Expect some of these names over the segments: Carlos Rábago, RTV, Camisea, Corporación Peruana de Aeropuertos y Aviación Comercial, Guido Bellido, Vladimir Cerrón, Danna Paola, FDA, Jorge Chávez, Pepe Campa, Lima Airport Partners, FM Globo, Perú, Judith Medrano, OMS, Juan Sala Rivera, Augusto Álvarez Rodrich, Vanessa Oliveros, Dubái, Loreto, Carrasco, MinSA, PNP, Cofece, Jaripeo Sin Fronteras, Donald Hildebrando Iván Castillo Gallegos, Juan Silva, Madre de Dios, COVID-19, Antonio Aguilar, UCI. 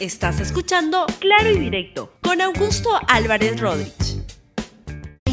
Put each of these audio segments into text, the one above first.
Estás escuchando Claro y Directo con Augusto Álvarez Rodrich.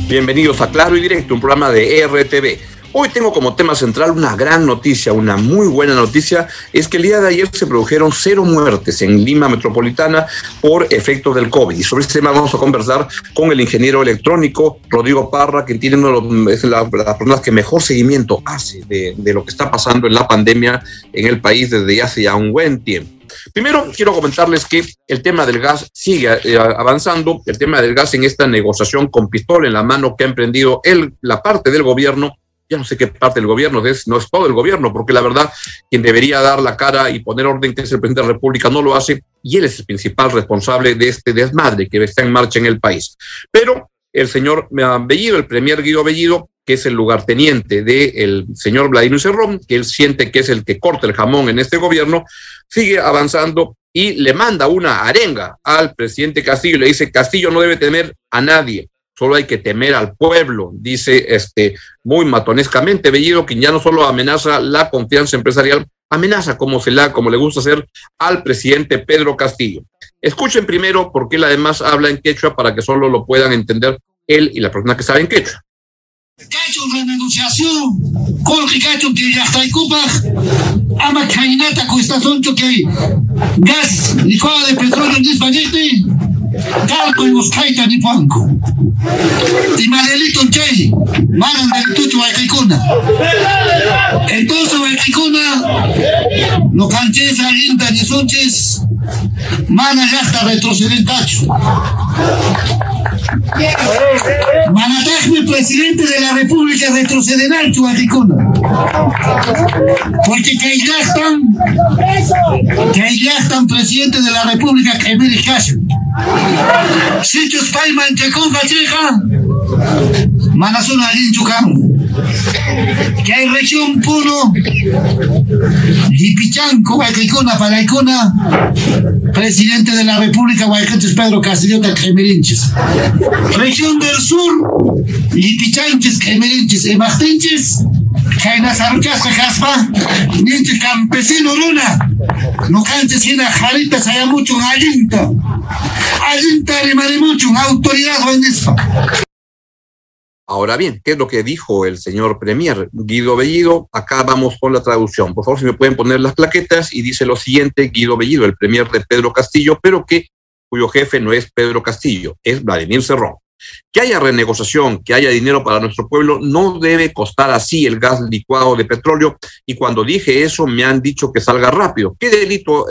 Bienvenidos a Claro y Directo, un programa de RTV. Hoy tengo como tema central una gran noticia, una muy buena noticia, es que el día de ayer se produjeron 0 muertes en Lima Metropolitana por efectos del COVID. Y sobre este tema vamos a conversar con el ingeniero electrónico Rodrigo Parra, que tiene una de las personas que mejor seguimiento hace de lo que está pasando en la pandemia en el país desde hace ya un buen tiempo. Primero, quiero comentarles que el tema del gas sigue avanzando, el tema del gas en esta negociación con pistola en la mano que ha emprendido la parte del gobierno. Ya no sé qué parte del gobierno es, no es todo el gobierno, porque la verdad, quien debería dar la cara y poner orden, que es el presidente de la República, no lo hace, y él es el principal responsable de este desmadre que está en marcha en el país. Pero el señor Bellido, el premier Guido Bellido, que es el lugarteniente del señor Vladimir Cerrón, que él siente que es el que corta el jamón en este gobierno, sigue avanzando y le manda una arenga al presidente Castillo y le dice: Castillo no debe temer a nadie. Solo hay que temer al pueblo, dice muy matonescamente Bellido, quien ya no solo amenaza la confianza empresarial, amenaza como le gusta hacer al presidente Pedro Castillo. Escuchen primero porque él además habla en quechua para que solo lo puedan entender él y la persona que sabe en quechua. Talco y buscaita ni panco. Y Madelito Chey, Manan Maritucho Baikicuna. Entonces Baikicuna, no canches a Linda ni Sonches, Manan ya está retroceder tacho. Manatajme presidente de la República retroceder alto Baikicuna. Porque que ya están presidente de la República que me dejaron. Si tus paimas te confachan, manasuna linchucan. Que hay región puro, Lipichanco, Guaycuna, Paraicuna, presidente de la República, Guaycanches Pedro Castillo, Cajemirinches. Región del sur, Lipichanches, Cajemirinches y Martinches. Caina Saruchasca Caspa, Ninche Campesino Luna, no canches sin la jarita, se haya mucho un alinta. Alinta de mucho, una autoridad buenísima. Ahora bien, ¿qué es lo que dijo el señor premier Guido Bellido? Acá vamos con la traducción. Por favor, si me pueden poner las plaquetas, y dice lo siguiente: Guido Bellido, el premier de Pedro Castillo, pero cuyo jefe no es Pedro Castillo, es Vladimir Cerrón. Que haya renegociación, que haya dinero para nuestro pueblo, no debe costar así el gas licuado de petróleo, y cuando dije eso me han dicho que salga rápido. ¿Qué delito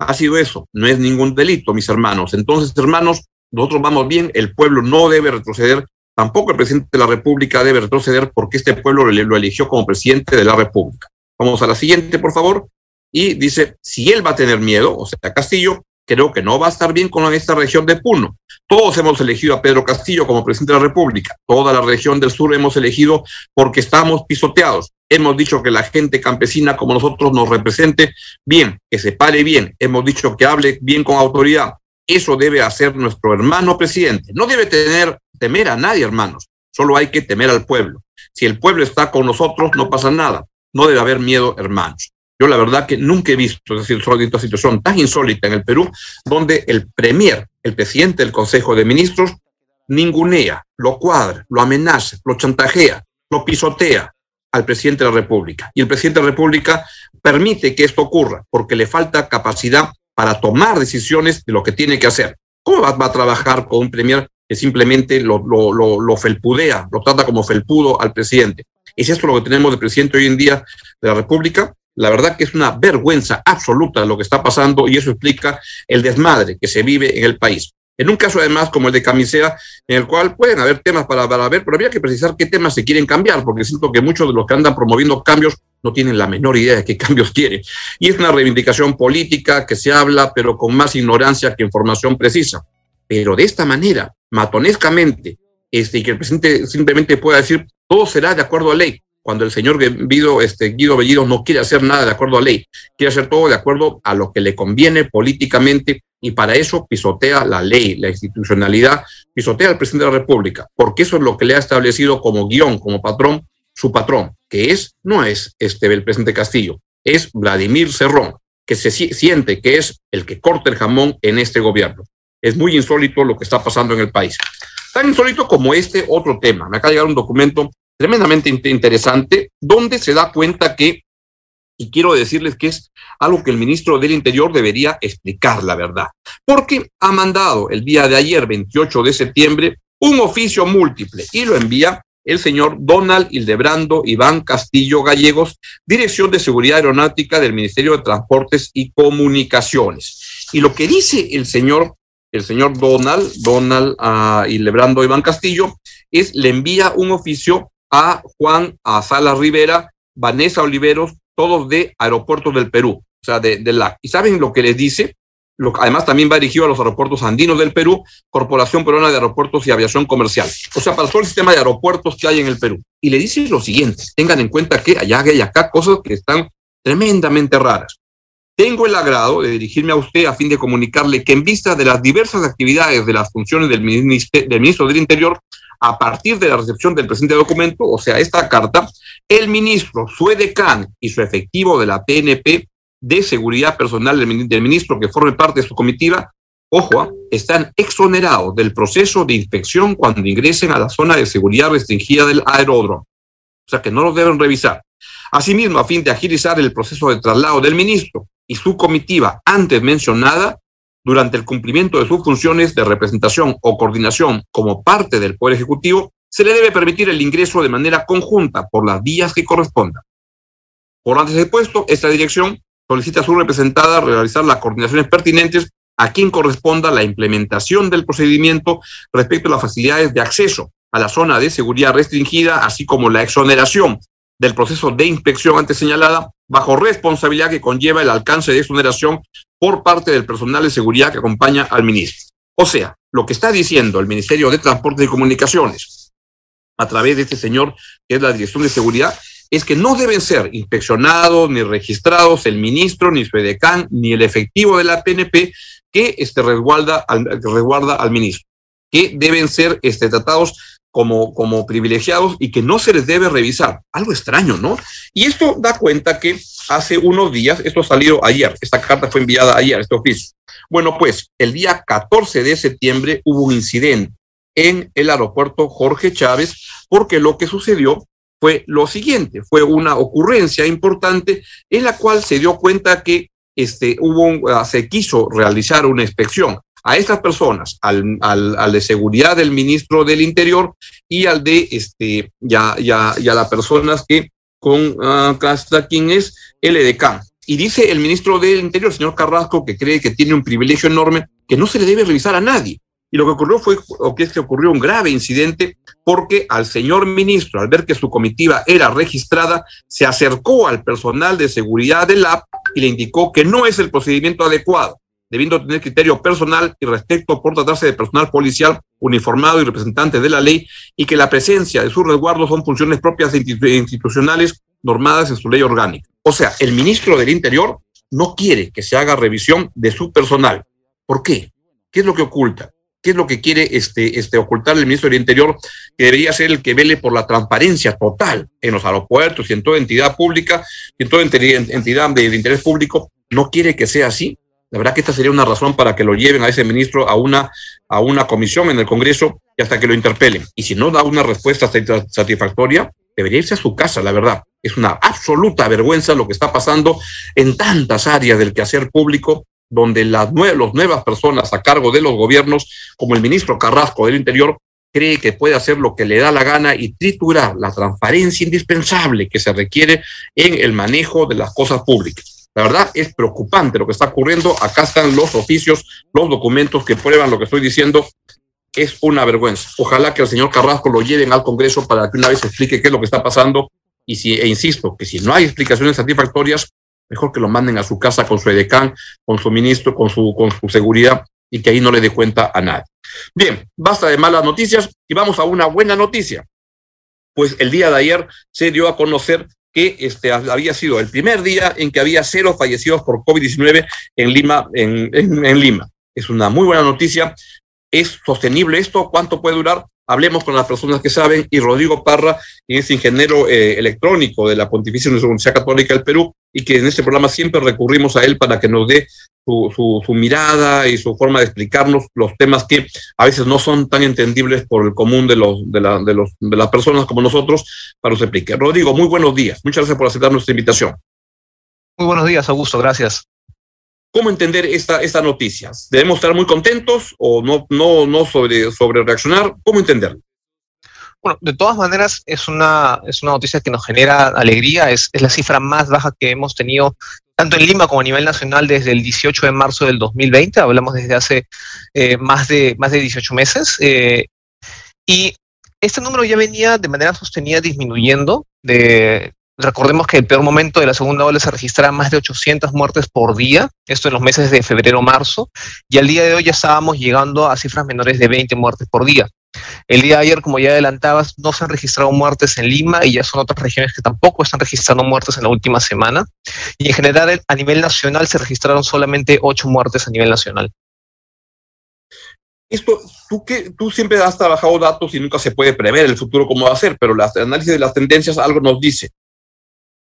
ha sido eso? No es ningún delito, mis hermanos. Entonces, hermanos, nosotros vamos bien, el pueblo no debe retroceder, tampoco el presidente de la República debe retroceder, porque este pueblo lo eligió como presidente de la República. Vamos a la siguiente, por favor. Y dice, si él va a tener miedo, o sea, Castillo, creo que no va a estar bien con esta región de Puno. Todos hemos elegido a Pedro Castillo como presidente de la República. Toda la región del sur hemos elegido porque estamos pisoteados. Hemos dicho que la gente campesina como nosotros nos represente bien, que se pare bien. Hemos dicho que hable bien con autoridad. Eso debe hacer nuestro hermano presidente. No debe temer a nadie, hermanos. Solo hay que temer al pueblo. Si el pueblo está con nosotros, no pasa nada. No debe haber miedo, hermanos. Yo la verdad que nunca he visto esta situación tan insólita en el Perú, donde el premier, el presidente del Consejo de Ministros, ningunea, lo cuadra, lo amenaza, lo chantajea, lo pisotea al presidente de la República. Y el presidente de la República permite que esto ocurra, porque le falta capacidad para tomar decisiones de lo que tiene que hacer. ¿Cómo va a trabajar con un premier que simplemente lo felpudea, lo trata como felpudo al presidente? ¿Es esto lo que tenemos de presidente hoy en día de la República? La verdad que es una vergüenza absoluta lo que está pasando, y eso explica el desmadre que se vive en el país. En un caso además como el de Camisea, en el cual pueden haber temas para ver, pero habría que precisar qué temas se quieren cambiar, porque siento que muchos de los que andan promoviendo cambios no tienen la menor idea de qué cambios quieren. Y es una reivindicación política que se habla, pero con más ignorancia que información precisa. Pero de esta manera, matonescamente, y que el presidente simplemente pueda decir, todo será de acuerdo a ley. Cuando el señor Guido Bellido no quiere hacer nada de acuerdo a ley, quiere hacer todo de acuerdo a lo que le conviene políticamente, y para eso pisotea la ley, la institucionalidad, pisotea al presidente de la República, porque eso es lo que le ha establecido como guión, como patrón, su patrón, que no es el presidente Castillo, es Vladimir Cerrón. que se siente que es el que corta el jamón en este gobierno. Es muy insólito lo que está pasando en el país. Tan insólito como este otro tema. Me acaba de llegar un documento tremendamente interesante donde se da cuenta que, y quiero decirles que es algo que el ministro del Interior debería explicar, la verdad, porque ha mandado el día de ayer, 28 de septiembre, un oficio múltiple y lo envía el señor Donald Hildebrando Iván Castillo Gallegos, Dirección de Seguridad Aeronáutica del Ministerio de Transportes y Comunicaciones. Y lo que dice el señor Hildebrando Iván Castillo es, le envía un oficio a Juan Sala Rivera, Vanessa Oliveros, todos de Aeropuertos del Perú, o sea, de LAC. ¿Y saben lo que les dice? Además, también va dirigido a los aeropuertos andinos del Perú, Corporación Peruana de Aeropuertos y Aviación Comercial. O sea, para todo el sistema de aeropuertos que hay en el Perú. Y le dice lo siguiente, tengan en cuenta que allá hay acá cosas que están tremendamente raras. Tengo el agrado de dirigirme a usted a fin de comunicarle que en vista de las diversas actividades de las funciones del ministro del Interior, a partir de la recepción del presente documento, o sea, esta carta, el ministro, su edecán y su efectivo de la PNP, de seguridad personal del ministro que forme parte de su comitiva, ojo, están exonerados del proceso de inspección cuando ingresen a la zona de seguridad restringida del aeródromo. O sea que no los deben revisar. Asimismo, a fin de agilizar el proceso de traslado del ministro y su comitiva antes mencionada, durante el cumplimiento de sus funciones de representación o coordinación como parte del Poder Ejecutivo, se le debe permitir el ingreso de manera conjunta por las vías que correspondan. Por lo antes expuesto, esta dirección solicita a su representada realizar las coordinaciones pertinentes a quien corresponda la implementación del procedimiento respecto a las facilidades de acceso a la zona de seguridad restringida, así como la exoneración del proceso de inspección antes señalada, bajo responsabilidad que conlleva el alcance de exoneración por parte del personal de seguridad que acompaña al ministro. O sea, lo que está diciendo el Ministerio de Transportes y Comunicaciones, a través de este señor, que es la Dirección de Seguridad, es que no deben ser inspeccionados ni registrados el ministro, ni su edecán, ni el efectivo de la PNP que resguarda al ministro, que deben ser tratados como privilegiados y que no se les debe revisar. Algo extraño, ¿no? Y esto da cuenta que hace unos días, esto ha salido ayer, esta carta fue enviada ayer, este oficio. Bueno, pues el día 14 de septiembre hubo un incidente en el aeropuerto Jorge Chávez, porque lo que sucedió fue lo siguiente, fue una ocurrencia importante en la cual se dio cuenta que se quiso realizar una inspección a estas personas, al de seguridad del ministro del Interior y al de y a las personas que hasta quien es el edecán. Y dice el ministro del Interior, señor Carrasco, que cree que tiene un privilegio enorme, que no se le debe revisar a nadie. Y lo que ocurrió ocurrió un grave incidente, porque al señor ministro, al ver que su comitiva era registrada, se acercó al personal de seguridad del AP y le indicó que no es el procedimiento adecuado, debiendo tener criterio personal y respeto por tratarse de personal policial uniformado y representante de la ley, y que la presencia de sus resguardos son funciones propias institucionales normadas en su ley orgánica. O sea, el ministro del Interior no quiere que se haga revisión de su personal. ¿Por qué? ¿Qué es lo que oculta? ¿Qué es lo que quiere ocultar el ministro del Interior, que debería ser el que vele por la transparencia total en los aeropuertos y en toda entidad pública, en toda entidad de interés público? No quiere que sea así. La verdad que esta sería una razón para que lo lleven a ese ministro a una comisión en el Congreso y hasta que lo interpelen. Y si no da una respuesta satisfactoria, debería irse a su casa, la verdad. Es una absoluta vergüenza lo que está pasando en tantas áreas del quehacer público, donde las nuevas personas a cargo de los gobiernos, como el ministro Carrasco del Interior, cree que puede hacer lo que le da la gana y triturar la transparencia indispensable que se requiere en el manejo de las cosas públicas. La verdad es preocupante lo que está ocurriendo. Acá están los oficios, los documentos que prueban lo que estoy diciendo. Es una vergüenza. Ojalá que al señor Carrasco lo lleven al Congreso para que una vez explique qué es lo que está pasando. Insisto, que si no hay explicaciones satisfactorias, mejor que lo manden a su casa con su edecán, con su ministro, con su seguridad, y que ahí no le dé cuenta a nadie. Bien, basta de malas noticias y vamos a una buena noticia. Pues el día de ayer se dio a conocer que había sido el primer día en que había 0 fallecidos por COVID-19 en Lima. Es una muy buena noticia. ¿Es sostenible esto? ¿Cuánto puede durar? hablemos con las personas que saben, y Rodrigo Parra, quien es ingeniero electrónico de la Pontificia Universidad Católica del Perú, y que en este programa siempre recurrimos a él para que nos dé su mirada y su forma de explicarnos los temas que a veces no son tan entendibles por el común de las personas como nosotros, para que nos explique. Rodrigo, muy buenos días. Muchas gracias por aceptar nuestra invitación. Muy buenos días, Augusto. Gracias. ¿Cómo entender estas noticias? ¿Debemos estar muy contentos o no sobre reaccionar? ¿Cómo entenderlo? Bueno, de todas maneras es una noticia que nos genera alegría, es la cifra más baja que hemos tenido tanto en Lima como a nivel nacional desde el 18 de marzo del 2020, hablamos desde hace más de 18 meses, y este número ya venía de manera sostenida disminuyendo. Recordemos que el peor momento de la segunda ola se registraba más de 800 muertes por día, esto en los meses de febrero-marzo, y al día de hoy ya estábamos llegando a cifras menores de 20 muertes por día. El día de ayer, como ya adelantabas, no se han registrado muertes en Lima y ya son otras regiones que tampoco están registrando muertes en la última semana. Y en general, a nivel nacional, se registraron solamente 8 muertes a nivel nacional. Esto, tú siempre has trabajado datos y nunca se puede prever el futuro cómo va a ser, pero el análisis de las tendencias algo nos dice.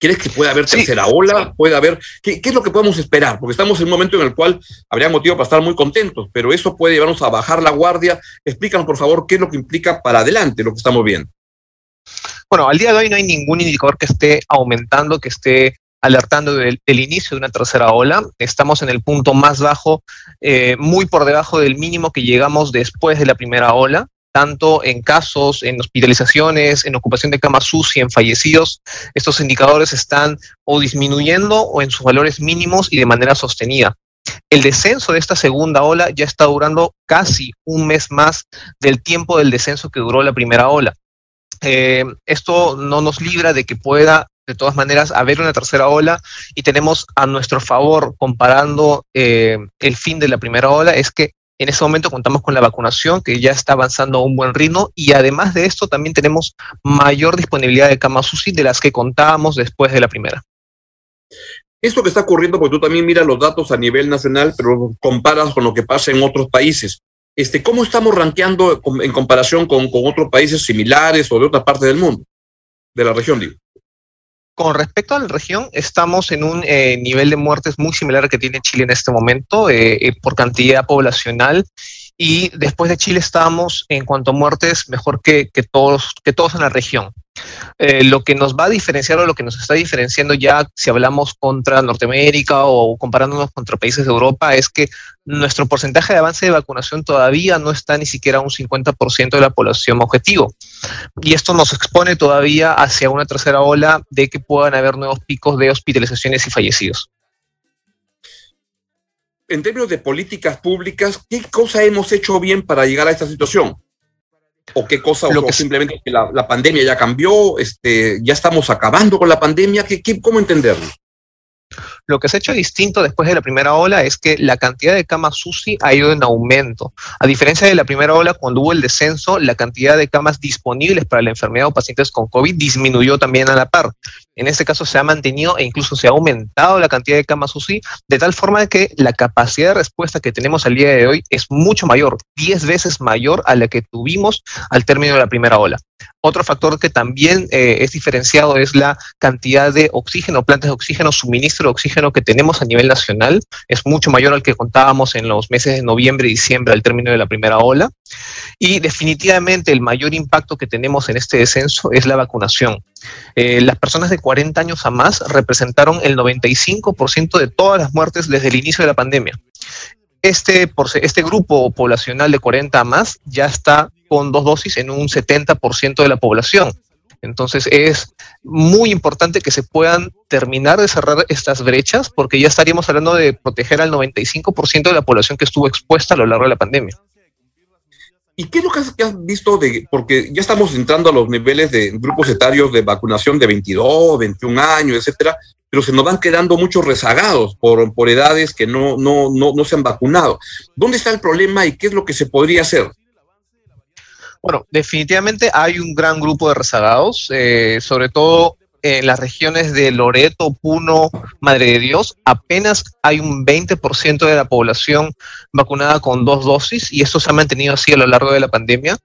¿Crees que puede haber tercera ola? ¿Puede haber? ¿Qué es lo que podemos esperar? Porque estamos en un momento en el cual habría motivo para estar muy contentos, pero eso puede llevarnos a bajar la guardia. Explícanos, por favor, qué es lo que implica para adelante lo que estamos viendo. Bueno, al día de hoy no hay ningún indicador que esté aumentando, que esté alertando del inicio de una tercera ola. Estamos en el punto más bajo, muy por debajo del mínimo que llegamos después de la primera ola, tanto en casos, en hospitalizaciones, en ocupación de camas UCI, en fallecidos. Estos indicadores están o disminuyendo o en sus valores mínimos y de manera sostenida. El descenso de esta segunda ola ya está durando casi un mes más del tiempo del descenso que duró la primera ola. Esto no nos libra de que pueda, de todas maneras, haber una tercera ola, y tenemos a nuestro favor, comparando el fin de la primera ola, es que en ese momento contamos con la vacunación, que ya está avanzando a un buen ritmo, y además de esto también tenemos mayor disponibilidad de camas UCI de las que contábamos después de la primera. Esto que está ocurriendo, porque tú también miras los datos a nivel nacional, pero comparas con lo que pasa en otros países. ¿Cómo estamos rankeando en comparación con otros países similares o de otras partes del mundo, de la región, digo? Con respecto a la región, estamos en un nivel de muertes muy similar al que tiene Chile en este momento, por cantidad poblacional, y después de Chile estamos, en cuanto a muertes, mejor que todos en la región. Lo que nos va a diferenciar, o lo que nos está diferenciando ya si hablamos contra Norteamérica o comparándonos contra países de Europa, es que nuestro porcentaje de avance de vacunación todavía no está ni siquiera a un 50% de la población objetivo, y esto nos expone todavía hacia una tercera ola de que puedan haber nuevos picos de hospitalizaciones y fallecidos. En términos de políticas públicas, ¿qué cosa hemos hecho bien para llegar a esta situación? ¿O qué cosa? O simplemente que la pandemia ya cambió, ya estamos acabando con la pandemia. ¿Cómo entenderlo? Lo que se ha hecho distinto después de la primera ola es que la cantidad de camas UCI ha ido en aumento. A diferencia de la primera ola, cuando hubo el descenso, la cantidad de camas disponibles para la enfermedad o pacientes con COVID disminuyó también a la par. En este caso se ha mantenido e incluso se ha aumentado la cantidad de camas UCI, de tal forma que la capacidad de respuesta que tenemos al día de hoy es mucho mayor, 10 veces mayor a la que tuvimos al término de la primera ola. Otro factor que también es diferenciado es la cantidad de oxígeno, plantas de oxígeno, suministro de oxígeno que tenemos a nivel nacional. Es mucho mayor al que contábamos en los meses de noviembre y diciembre al término de la primera ola. Y definitivamente el mayor impacto que tenemos en este descenso es la vacunación. Las personas de 40 años a más representaron el 95% de todas las muertes desde el inicio de la pandemia. Este grupo poblacional de 40 a más ya está con 2 dosis en un 70% de la población. Entonces es muy importante que se puedan terminar de cerrar estas brechas, porque ya estaríamos hablando de proteger al 95% de la población que estuvo expuesta a lo largo de la pandemia. ¿Y qué es lo que has visto? Porque ya estamos entrando a los niveles de grupos etarios de vacunación de 22, 21 años, etcétera, pero se nos van quedando muchos rezagados por edades que no se han vacunado. ¿Dónde está el problema y qué es lo que se podría hacer? Bueno, definitivamente hay un gran grupo de rezagados, sobre todo en las regiones de Loreto, Puno, Madre de Dios, apenas hay un 20% de la población vacunada con 2 dosis, y esto se ha mantenido así a lo largo de la pandemia.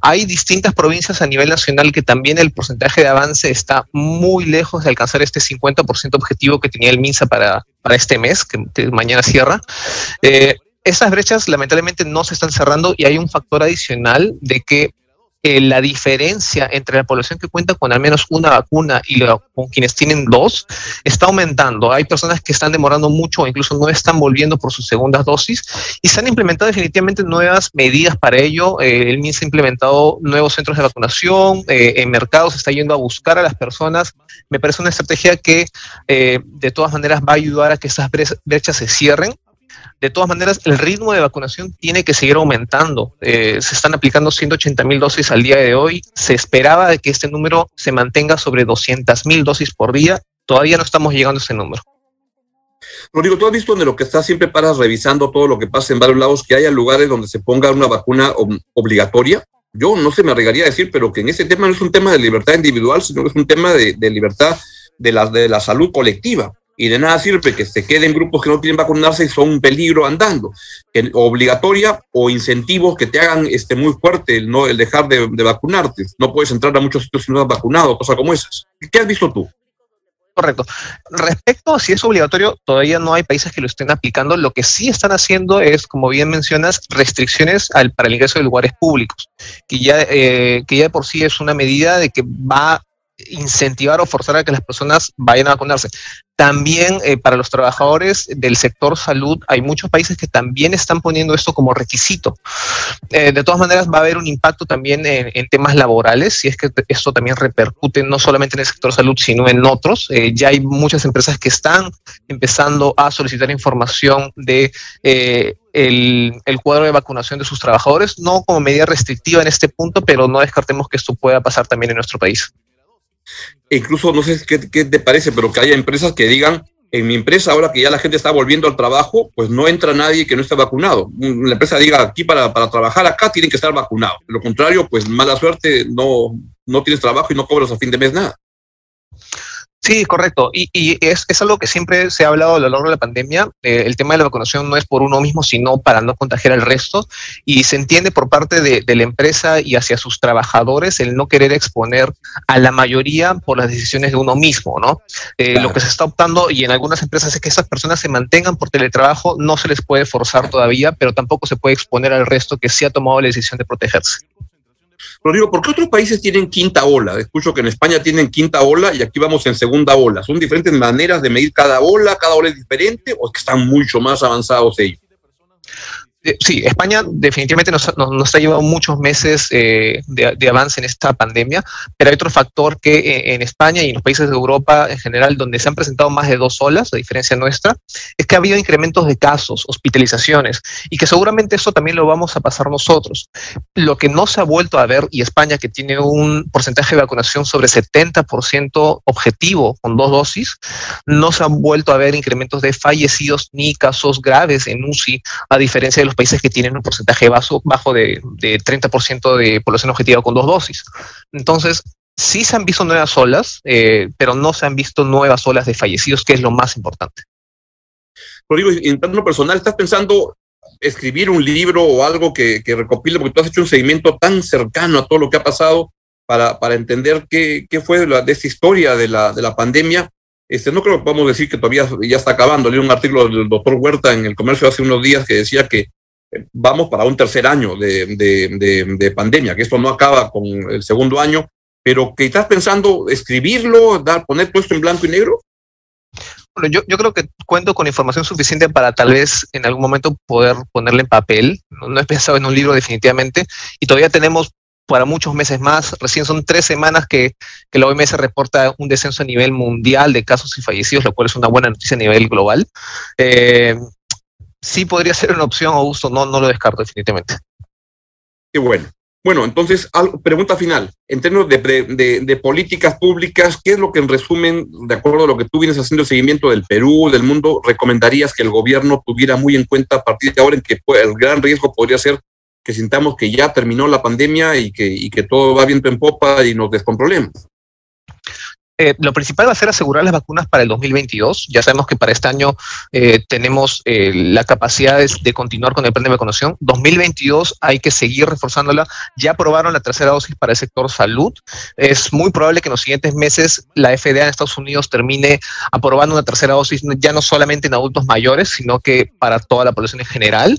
Hay distintas provincias a nivel nacional que también el porcentaje de avance está muy lejos de alcanzar este 50% objetivo que tenía el MinSA para este mes, que mañana cierra. Esas brechas lamentablemente no se están cerrando, y hay un factor adicional de que la diferencia entre la población que cuenta con al menos una vacuna y con quienes tienen 2 está aumentando. Hay personas que están demorando mucho o incluso no están volviendo por sus segundas dosis, y se han implementado definitivamente nuevas medidas para ello. El MinSA ha implementado nuevos centros de vacunación, en mercados está yendo a buscar a las personas. Me parece una estrategia que de todas maneras va a ayudar a que esas brechas se cierren. De todas maneras, el ritmo de vacunación tiene que seguir aumentando. Se están aplicando 180.000 dosis al día de hoy. Se esperaba de que este número se mantenga sobre 200.000 dosis por día. Todavía no estamos llegando a ese número. Rodrigo, tú has visto de lo que estás, siempre paras revisando todo lo que pasa en varios lados, que haya lugares donde se ponga una vacuna obligatoria. Yo no se me arriesgaría a decir, pero que en ese tema no es un tema de libertad individual, sino que es un tema de libertad de la salud colectiva. Y de nada sirve que se queden grupos que no quieren vacunarse y son un peligro andando. Obligatoria o incentivos que te hagan muy fuerte el dejar de vacunarte. No puedes entrar a muchos sitios si no estás vacunado, cosas como esas. ¿Qué has visto tú? Correcto. Respecto a si es obligatorio, todavía no hay países que lo estén aplicando. Lo que sí están haciendo es, como bien mencionas, restricciones para el ingreso de lugares públicos, que ya de por sí es una medida de que va a incentivar o forzar a que las personas vayan a vacunarse. También para los trabajadores del sector salud hay muchos países que también están poniendo esto como requisito. De todas maneras va a haber un impacto también en temas laborales, si es que esto también repercute no solamente en el sector salud sino en otros. Ya hay muchas empresas que están empezando a solicitar información de el cuadro de vacunación de sus trabajadores, no como medida restrictiva en este punto, pero no descartemos que esto pueda pasar también en nuestro país. E incluso no sé qué te parece, pero que haya empresas que digan: en mi empresa, ahora que ya la gente está volviendo al trabajo, pues no entra nadie que no esté vacunado. La empresa diga: aquí para trabajar acá tienen que estar vacunados, lo contrario, pues mala suerte, no tienes trabajo y no cobras a fin de mes nada. Sí, correcto. Y es algo que siempre se ha hablado a lo largo de la pandemia. El tema de la vacunación no es por uno mismo, sino para no contagiar al resto. Y se entiende por parte de la empresa y hacia sus trabajadores el no querer exponer a la mayoría por las decisiones de uno mismo, ¿no? Claro. Lo que se está optando, y en algunas empresas, es que esas personas se mantengan por teletrabajo. No se les puede forzar todavía, pero tampoco se puede exponer al resto que sí ha tomado la decisión de protegerse. Rodrigo, ¿por qué otros países tienen quinta ola? Escucho que en España tienen quinta ola y aquí vamos en segunda ola. ¿Son diferentes maneras de medir cada ola es diferente, o es que están mucho más avanzados ellos? Sí, España definitivamente nos ha llevado muchos meses de avance en esta pandemia, pero hay otro factor que en España y en los países de Europa en general, donde se han presentado más de 2 olas, a diferencia nuestra, es que ha habido incrementos de casos, hospitalizaciones, y que seguramente eso también lo vamos a pasar nosotros. Lo que no se ha vuelto a ver, y España, que tiene un porcentaje de vacunación sobre 70% objetivo con 2 dosis, no se han vuelto a ver incrementos de fallecidos ni casos graves en UCI, a diferencia de los países que tienen un porcentaje bajo de 30% de población objetiva con 2 dosis. Entonces, sí se han visto nuevas olas, pero no se han visto nuevas olas de fallecidos, que es lo más importante. Rodrigo, en plano personal, ¿estás pensando escribir un libro o algo que recopile? Porque tú has hecho un seguimiento tan cercano a todo lo que ha pasado para entender qué fue de esta historia de la pandemia. No creo que podamos decir que todavía ya está acabando. Leí un artículo del doctor Huerta en El Comercio hace unos días que decía que vamos para un tercer año de pandemia, que esto no acaba con el segundo año, pero que estás pensando escribirlo, poner todo esto en blanco y negro. Bueno, yo creo que cuento con información suficiente para tal vez en algún momento poder ponerle en papel. No he pensado en un libro definitivamente, y todavía tenemos para muchos meses más. Recién son 3 semanas que la OMS reporta un descenso a nivel mundial de casos y fallecidos, lo cual es una buena noticia a nivel global. Sí podría ser una opción, Augusto, no lo descarto definitivamente. Qué bueno. Bueno, entonces, pregunta final. En términos de políticas públicas, ¿qué es lo que, en resumen, de acuerdo a lo que tú vienes haciendo el seguimiento del Perú, del mundo, recomendarías que el gobierno tuviera muy en cuenta a partir de ahora, en que el gran riesgo podría ser que sintamos que ya terminó la pandemia y que todo va viento en popa y nos descontrolemos? Lo principal va a ser asegurar las vacunas para el 2022. Ya sabemos que para este año tenemos la capacidad de continuar con el plan de vacunación. 2022 hay que seguir reforzándola. Ya aprobaron la tercera dosis para el sector salud. Es muy probable que en los siguientes meses la FDA en Estados Unidos termine aprobando una tercera dosis, ya no solamente en adultos mayores, sino que para toda la población en general.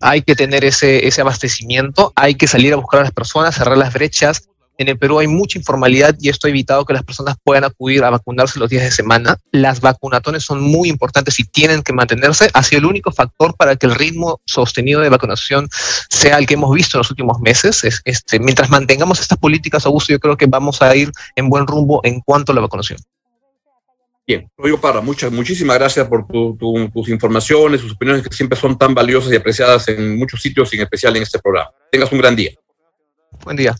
Hay que tener ese abastecimiento. Hay que salir a buscar a las personas, cerrar las brechas. En el Perú hay mucha informalidad y esto ha evitado que las personas puedan acudir a vacunarse los días de semana. Las vacunatones son muy importantes y tienen que mantenerse. Ha sido el único factor para que el ritmo sostenido de vacunación sea el que hemos visto en los últimos meses. Mientras mantengamos estas políticas, Augusto, yo creo que vamos a ir en buen rumbo en cuanto a la vacunación. Bien, Rodrigo Parra, muchísimas gracias por tus informaciones, tus opiniones que siempre son tan valiosas y apreciadas en muchos sitios, en especial en este programa. Tengas un gran día. Buen día.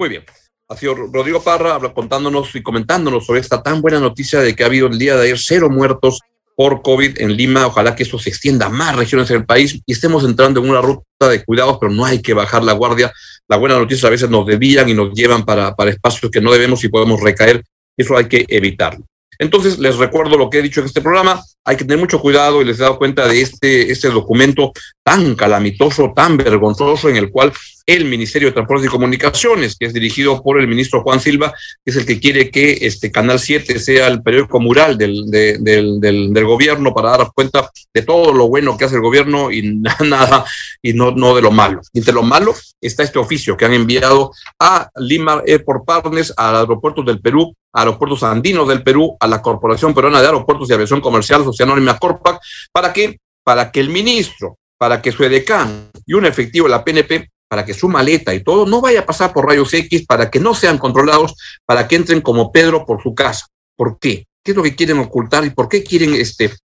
Muy bien, ha sido Rodrigo Parra contándonos y comentándonos sobre esta tan buena noticia de que ha habido el día de ayer 0 muertos por COVID en Lima. Ojalá que eso se extienda a más regiones del país y estemos entrando en una ruta de cuidados, pero no hay que bajar la guardia. Las buenas noticias a veces nos desvían y nos llevan para espacios que no debemos y podemos recaer. Eso hay que evitarlo. Entonces, les recuerdo lo que he dicho en este programa. Hay que tener mucho cuidado y les he dado cuenta de este documento tan calamitoso, tan vergonzoso, en el cual el Ministerio de Transportes y Comunicaciones, que es dirigido por el ministro Juan Silva, que es el que quiere que este Canal 7 sea el periódico mural del gobierno para dar cuenta de todo lo bueno que hace el gobierno y nada, y no de lo malo. Y entre lo malo está este oficio que han enviado a Lima Airport Partners, a Aeropuertos del Perú, a Aeropuertos Andinos del Perú, a la Corporación Peruana de Aeropuertos y Aviación Comercial, Sociedad Anónima Corpac, para que el ministro, para que su edecán y un efectivo de la PNP, para que su maleta y todo no vaya a pasar por rayos X, para que no sean controlados, para que entren como Pedro por su casa. ¿Por qué? ¿Qué es lo que quieren ocultar y por qué quieren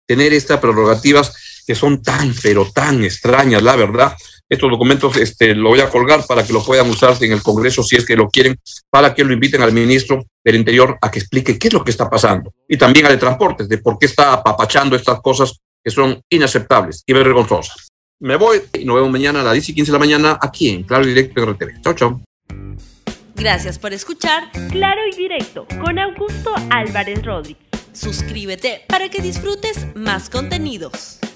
tener estas prerrogativas que son tan, pero tan extrañas, la verdad? Estos documentos lo voy a colgar para que lo puedan usar en el Congreso, si es que lo quieren, para que lo inviten al ministro del Interior a que explique qué es lo que está pasando. Y también al de Transportes, de por qué está apapachando estas cosas que son inaceptables y vergonzosas. Me voy y nos vemos mañana a las 10:15 de la mañana aquí en Claro y Directo en RTV. Chao, chao. Gracias por escuchar Claro y Directo con Augusto Álvarez Rodríguez. Suscríbete para que disfrutes más contenidos.